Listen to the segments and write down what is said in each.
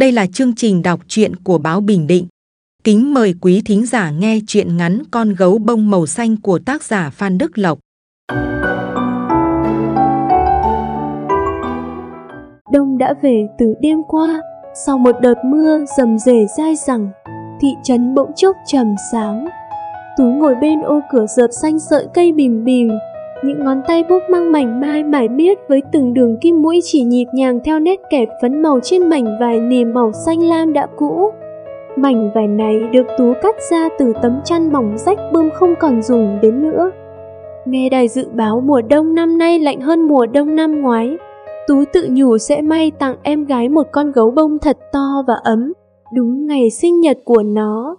Đây là chương trình đọc truyện của báo Bình Định. Kính mời quý thính giả nghe truyện ngắn Con gấu bông màu xanh của tác giả Phan Đức Lộc. Đông đã về từ đêm qua. Sau một đợt mưa rầm rề dai dẳng, thị trấn bỗng chốc trầm sáng. Tú ngồi bên ô cửa rợp xanh sợi cây bìm bìm, những ngón tay búp măng mảnh mai mải miết với từng đường kim mũi chỉ nhịp nhàng theo nét kẹp phấn màu trên mảnh vải nỉ màu xanh lam đã cũ. Mảnh vải này được Tú cắt ra từ tấm chăn bỏng rách bươm không còn dùng đến nữa. Nghe đài dự báo mùa đông năm nay lạnh hơn mùa đông năm ngoái, Tú tự nhủ sẽ may tặng em gái một con gấu bông thật to và ấm, đúng ngày sinh nhật của nó.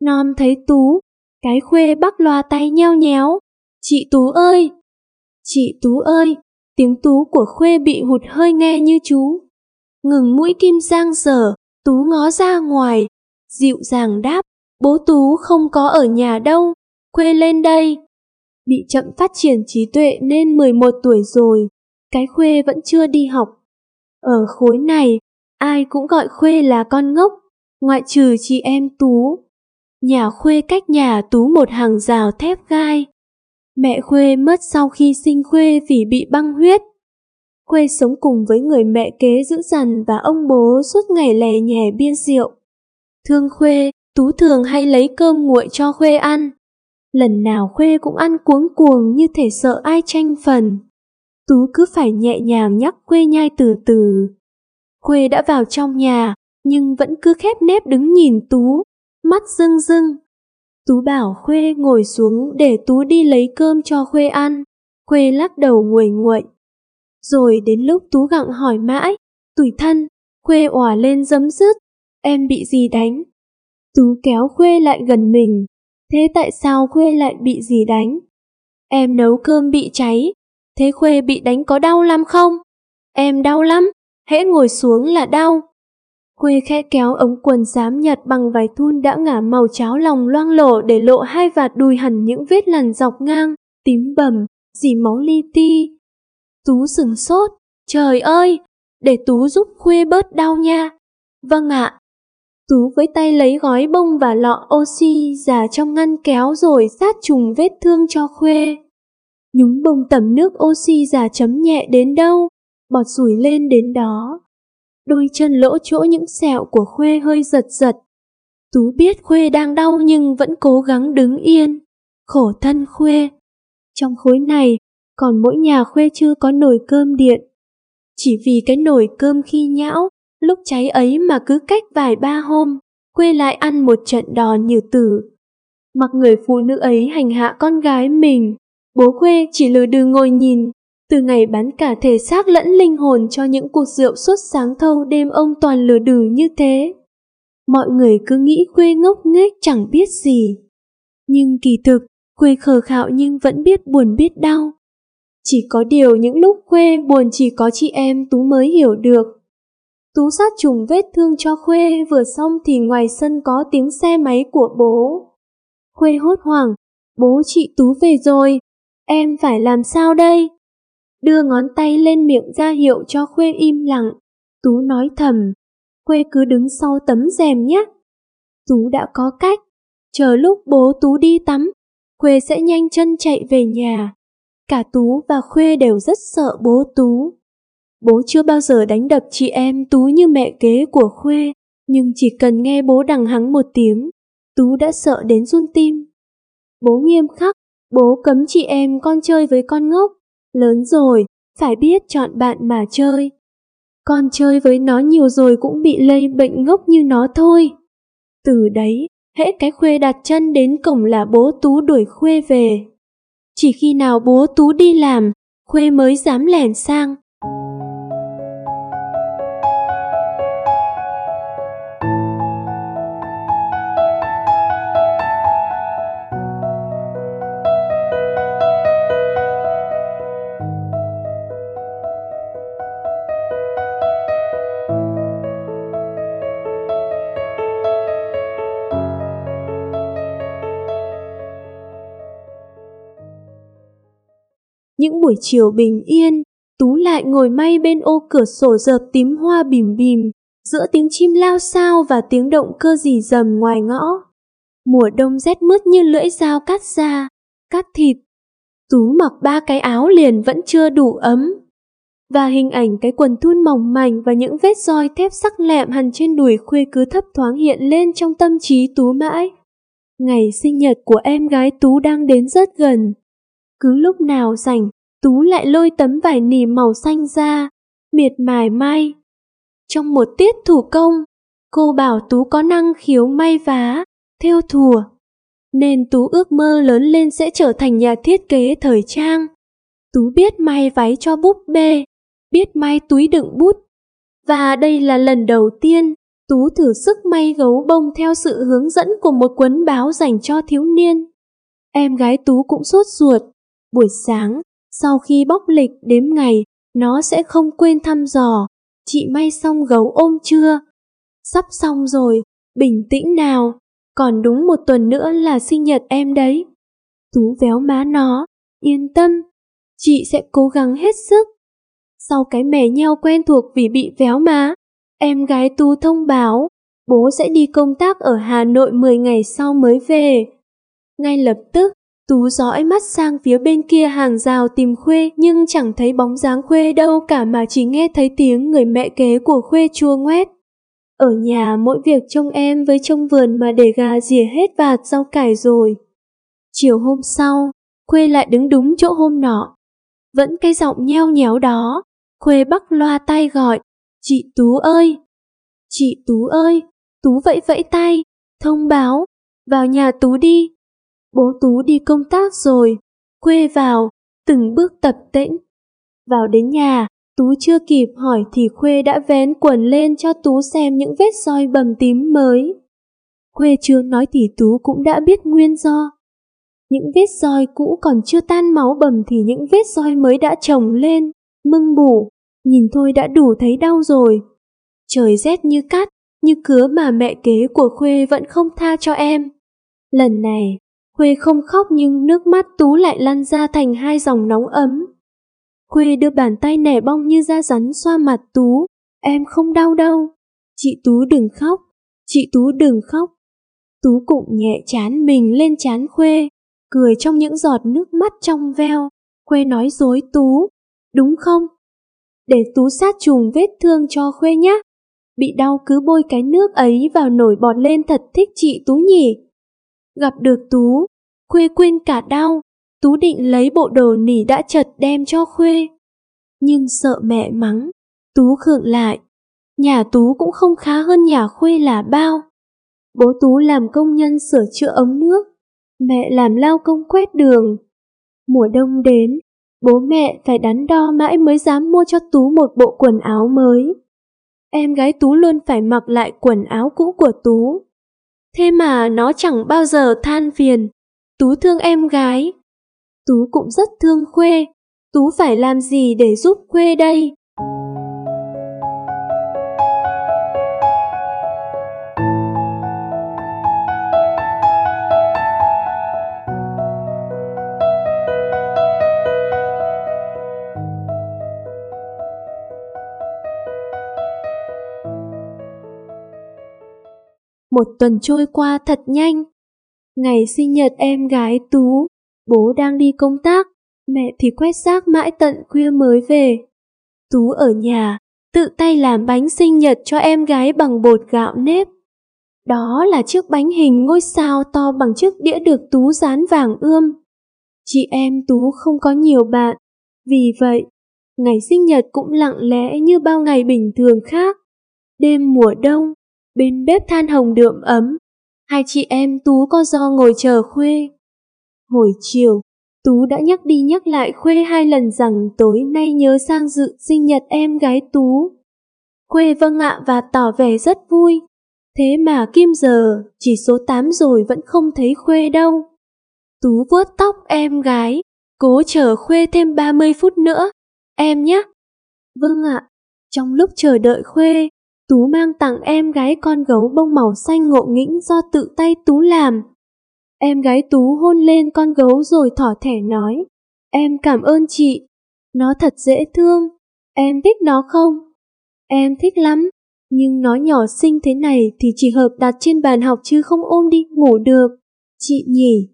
Nom thấy Tú, cái Khuê bắc loa tay nheo nhéo. "Chị Tú ơi! Chị Tú ơi!" Tiếng Tú của Khuê bị hụt hơi nghe như chú. Ngừng mũi kim giang dở, Tú ngó ra ngoài. Dịu dàng đáp, "Bố Tú không có ở nhà đâu, Khuê lên đây." Bị chậm phát triển trí tuệ nên 11 tuổi rồi, cái Khuê vẫn chưa đi học. Ở khối này, ai cũng gọi Khuê là con ngốc, ngoại trừ chị em Tú. Nhà Khuê cách nhà Tú một hàng rào thép gai. Mẹ Khuê mất sau khi sinh Khuê vì bị băng huyết. Khuê sống cùng với người mẹ kế dữ dằn và ông bố suốt ngày lè nhè bia rượu. Thương Khuê, Tú thường hay lấy cơm nguội cho Khuê ăn. Lần nào Khuê cũng ăn cuống cuồng như thể sợ ai tranh phần. Tú cứ phải nhẹ nhàng nhắc Khuê nhai từ từ. Khuê đã vào trong nhà, nhưng vẫn cứ khép nép đứng nhìn Tú, mắt rưng rưng. Tú bảo Khuê ngồi xuống để Tú đi lấy cơm cho Khuê ăn. Khuê lắc đầu nguội nguội. Rồi đến lúc Tú gặng hỏi mãi, tủi thân, Khuê òa lên giấm dứt. "Em bị gì đánh?" Tú kéo Khuê lại gần mình. "Thế tại sao Khuê lại bị gì đánh?" "Em nấu cơm bị cháy." "Thế Khuê bị đánh có đau lắm không?" "Em đau lắm, hễ ngồi xuống là đau." Khuê khẽ kéo ống quần xám nhạt bằng vải thun đã ngả màu cháo lòng loang lổ để lộ hai vạt đùi hằn những vết lằn dọc ngang, tím bầm, dì máu li ti. Tú sửng sốt, "Trời ơi, để Tú giúp Khuê bớt đau nha." "Vâng ạ." Tú với tay lấy gói bông và lọ oxy già trong ngăn kéo rồi sát trùng vết thương cho Khuê. Nhúng bông tẩm nước oxy già chấm nhẹ đến đâu, bọt sủi lên đến đó. Đôi chân lỗ chỗ những sẹo của Khuê hơi giật giật. Tú biết Khuê đang đau nhưng vẫn cố gắng đứng yên. Khổ thân Khuê. Trong khối này, còn mỗi nhà Khuê chưa có nồi cơm điện. Chỉ vì cái nồi cơm khi nhão, lúc cháy ấy mà cứ cách vài ba hôm, Khuê lại ăn một trận đòn như tử. Mặc người phụ nữ ấy hành hạ con gái mình, bố Khuê chỉ lừ đừ ngồi nhìn. Từ ngày bán cả thể xác lẫn linh hồn cho những cuộc rượu suốt sáng thâu đêm, ông toàn lừa đừ như thế. Mọi người cứ nghĩ Khuê ngốc nghếch chẳng biết gì. Nhưng kỳ thực, Khuê khờ khạo nhưng vẫn biết buồn biết đau. Chỉ có điều những lúc Khuê buồn chỉ có chị em Tú mới hiểu được. Tú sát trùng vết thương cho Khuê vừa xong thì ngoài sân có tiếng xe máy của bố. Khuê hốt hoảng, "Bố, chị Tú về rồi, em phải làm sao đây?" Đưa ngón tay lên miệng ra hiệu cho Khuê im lặng. Tú nói thầm, "Khuê cứ đứng sau tấm rèm nhé." Tú đã có cách, chờ lúc bố Tú đi tắm, Khuê sẽ nhanh chân chạy về nhà. Cả Tú và Khuê đều rất sợ bố Tú. Bố chưa bao giờ đánh đập chị em Tú như mẹ kế của Khuê, nhưng chỉ cần nghe bố đằng hắng một tiếng, Tú đã sợ đến run tim. Bố nghiêm khắc, bố cấm chị em con chơi với con ngốc. Lớn rồi, phải biết chọn bạn mà chơi. Con chơi với nó nhiều rồi cũng bị lây bệnh ngốc như nó thôi. Từ đấy, hễ cái Khuê đặt chân đến cổng là bố Tú đuổi Khuê về. Chỉ khi nào bố Tú đi làm, Khuê mới dám lẻn sang. Những buổi chiều bình yên, Tú lại ngồi may bên ô cửa sổ rợp tím hoa bìm bìm, giữa tiếng chim lao xao và tiếng động cơ rì rầm ngoài ngõ. Mùa đông rét mướt như lưỡi dao cắt da, cắt thịt. Tú mặc 3 cái áo liền vẫn chưa đủ ấm. Và hình ảnh cái quần thun mỏng mảnh và những vết roi thép sắc lẹm hằn trên đùi khuê cứ thấp thoáng hiện lên trong tâm trí Tú mãi. Ngày sinh nhật của em gái Tú đang đến rất gần. Cứ lúc nào rảnh, Tú lại lôi tấm vải nỉ màu xanh ra, miệt mài may. Trong một tiết thủ công, cô bảo Tú có năng khiếu may vá, thêu thùa, nên Tú ước mơ lớn lên sẽ trở thành nhà thiết kế thời trang. Tú biết may váy cho búp bê, biết may túi đựng bút. Và đây là lần đầu tiên Tú thử sức may gấu bông theo sự hướng dẫn của một cuốn báo dành cho thiếu niên. Em gái Tú cũng sốt ruột. Buổi sáng, sau khi bóc lịch đếm ngày, nó sẽ không quên thăm dò. Chị may xong gấu ôm chưa? Sắp xong rồi, bình tĩnh nào. Còn đúng 1 tuần nữa là sinh nhật em đấy. Tú véo má nó, yên tâm, chị sẽ cố gắng hết sức. Sau cái mè nheo quen thuộc vì bị véo má, em gái Tú thông báo, bố sẽ đi công tác ở Hà Nội 10 ngày sau mới về. Ngay lập tức, Tú dõi mắt sang phía bên kia hàng rào tìm Khuê nhưng chẳng thấy bóng dáng Khuê đâu cả mà chỉ nghe thấy tiếng người mẹ kế của Khuê chua ngoét. Ở nhà mỗi việc trông em với trông vườn mà để gà rỉa hết vạt rau cải rồi. Chiều hôm sau, Khuê lại đứng đúng chỗ hôm nọ. Vẫn cái giọng nheo nhéo đó, Khuê bắc loa tay gọi, chị Tú ơi! Chị Tú ơi! Tú vẫy vẫy tay, thông báo, vào nhà Tú đi. Bố Tú đi công tác rồi. Khuê vào, từng bước tập tễnh. Vào đến nhà, Tú chưa kịp hỏi thì Khuê đã vén quần lên cho Tú xem những vết roi bầm tím mới. Khuê chưa nói thì Tú cũng đã biết nguyên do. Những vết roi cũ còn chưa tan máu bầm thì những vết roi mới đã chồng lên, mưng mủ, nhìn thôi đã đủ thấy đau rồi. Trời rét như cắt, như cứa mà mẹ kế của Khuê vẫn không tha cho em. Lần này, Khuê không khóc nhưng nước mắt Tú lại lăn ra thành 2 dòng nóng ấm. Khuê đưa bàn tay nẻ bong như da rắn xoa mặt Tú. Em không đau đâu. Chị Tú đừng khóc. Chị Tú đừng khóc. Tú cụm nhẹ trán mình lên trán Khuê, cười trong những giọt nước mắt trong veo. Khuê nói dối Tú. Đúng không? Để Tú sát trùng vết thương cho Khuê nhé. Bị đau cứ bôi cái nước ấy vào nổi bọt lên, thật thích chị Tú nhỉ. Gặp được Tú, Khuê quên cả đau. Tú định lấy bộ đồ nỉ đã chật đem cho Khuê, nhưng sợ mẹ mắng, Tú khựng lại. Nhà Tú cũng không khá hơn nhà Khuê là bao. Bố Tú làm công nhân sửa chữa ống nước, mẹ làm lao công quét đường. Mùa đông đến, bố mẹ phải đắn đo mãi mới dám mua cho Tú một bộ quần áo mới. Em gái Tú luôn phải mặc lại quần áo cũ của Tú. Thế mà nó chẳng bao giờ than phiền. Tú thương em gái. Tú cũng rất thương Khuê. Tú phải làm gì để giúp Khuê đây? Một tuần trôi qua thật nhanh. Ngày sinh nhật em gái Tú, bố đang đi công tác, mẹ thì quét rác mãi tận khuya mới về. Tú ở nhà, tự tay làm bánh sinh nhật cho em gái bằng bột gạo nếp. Đó là chiếc bánh hình ngôi sao to bằng chiếc đĩa được Tú dán vàng ươm. Chị em Tú không có nhiều bạn, vì vậy, ngày sinh nhật cũng lặng lẽ như bao ngày bình thường khác. Đêm mùa đông, bên bếp than hồng đượm ấm, 2 chị em Tú co ro ngồi chờ Khuê. Hồi chiều, Tú đã nhắc đi nhắc lại Khuê 2 lần rằng tối nay nhớ sang dự sinh nhật em gái Tú. Khuê vâng ạ và tỏ vẻ rất vui. Thế mà kim giờ, chỉ số 8 rồi vẫn không thấy Khuê đâu. Tú vuốt tóc em gái, cố chờ Khuê thêm 30 phút nữa. Em nhé. Vâng ạ. Trong lúc chờ đợi Khuê, Tú mang tặng em gái con gấu bông màu xanh ngộ nghĩnh do tự tay Tú làm. Em gái Tú hôn lên con gấu rồi thỏ thẻ nói, em cảm ơn chị, nó thật dễ thương, em thích nó không? Em thích lắm, nhưng nó nhỏ xinh thế này thì chỉ hợp đặt trên bàn học chứ không ôm đi ngủ được. Chị nhỉ?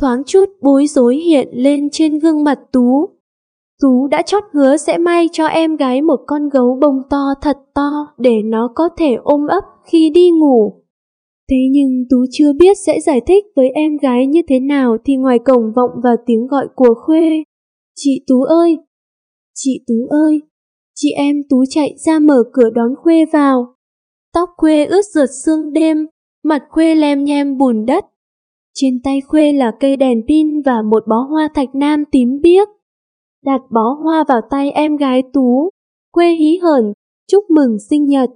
Thoáng chút bối rối hiện lên trên gương mặt Tú. Tú đã chót hứa sẽ may cho em gái một con gấu bông to thật to để nó có thể ôm ấp khi đi ngủ. Thế nhưng Tú chưa biết sẽ giải thích với em gái như thế nào thì ngoài cổng vọng vào tiếng gọi của Khuê. Chị Tú ơi! Chị Tú ơi! Chị em Tú chạy ra mở cửa đón Khuê vào. Tóc Khuê ướt rượt sương đêm, mặt Khuê lem nhem bùn đất. Trên tay Khuê là cây đèn pin và một bó hoa thạch nam tím biếc. Đặt bó hoa vào tay em gái Tú, Khuê hí hởn, chúc mừng sinh nhật.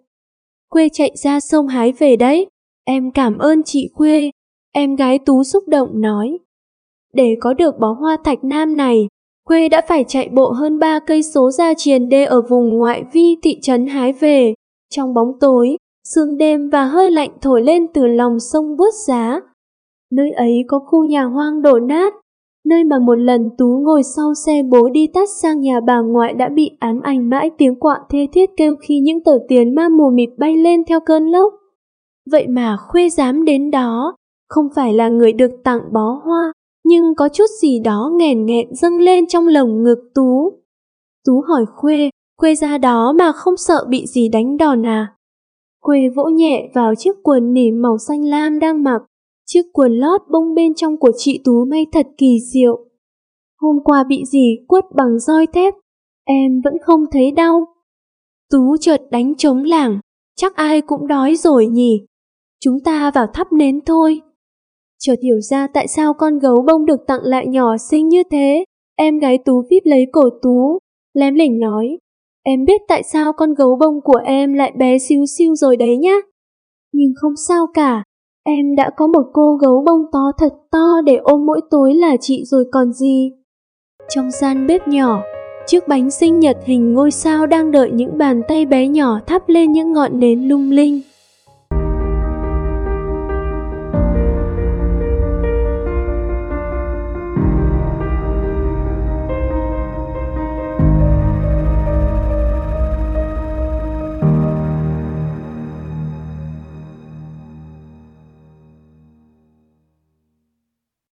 Khuê chạy ra sông hái về đấy. Em cảm ơn chị Khuê, em gái Tú xúc động nói. Để có được bó hoa thạch nam này, Khuê đã phải chạy bộ hơn 3 cây số ra triền đê ở vùng ngoại vi thị trấn hái về. Trong bóng tối, sương đêm và hơi lạnh thổi lên từ lòng sông buốt giá. Nơi ấy có khu nhà hoang đổ nát, nơi mà một lần Tú ngồi sau xe bố đi tắt sang nhà bà ngoại đã bị ám ảnh mãi tiếng quạ thê thiết kêu khi những tờ tiền ma mù mịt bay lên theo cơn lốc. Vậy mà Khuê dám đến đó, không phải là người được tặng bó hoa, nhưng có chút gì đó nghèn nghẹn dâng lên trong lồng ngực Tú. Tú hỏi Khuê, Khuê ra đó mà không sợ bị gì đánh đòn à? Khuê vỗ nhẹ vào chiếc quần nỉ màu xanh lam đang mặc, chiếc quần lót bông bên trong của chị Tú may thật kỳ diệu. Hôm qua bị gì quất bằng roi thép, em vẫn không thấy đau. Tú chợt đánh trống lảng, chắc ai cũng đói rồi nhỉ? Chúng ta vào thắp nến thôi. Chợt hiểu ra tại sao con gấu bông được tặng lại nhỏ xinh như thế, em gái Tú vít lấy cổ Tú, lém lỉnh nói, em biết tại sao con gấu bông của em lại bé xíu xiu rồi đấy nhá. Nhưng không sao cả, em đã có một cô gấu bông to thật to để ôm mỗi tối là chị rồi còn gì. Trong gian bếp nhỏ, chiếc bánh sinh nhật hình ngôi sao đang đợi những bàn tay bé nhỏ thắp lên những ngọn nến lung linh.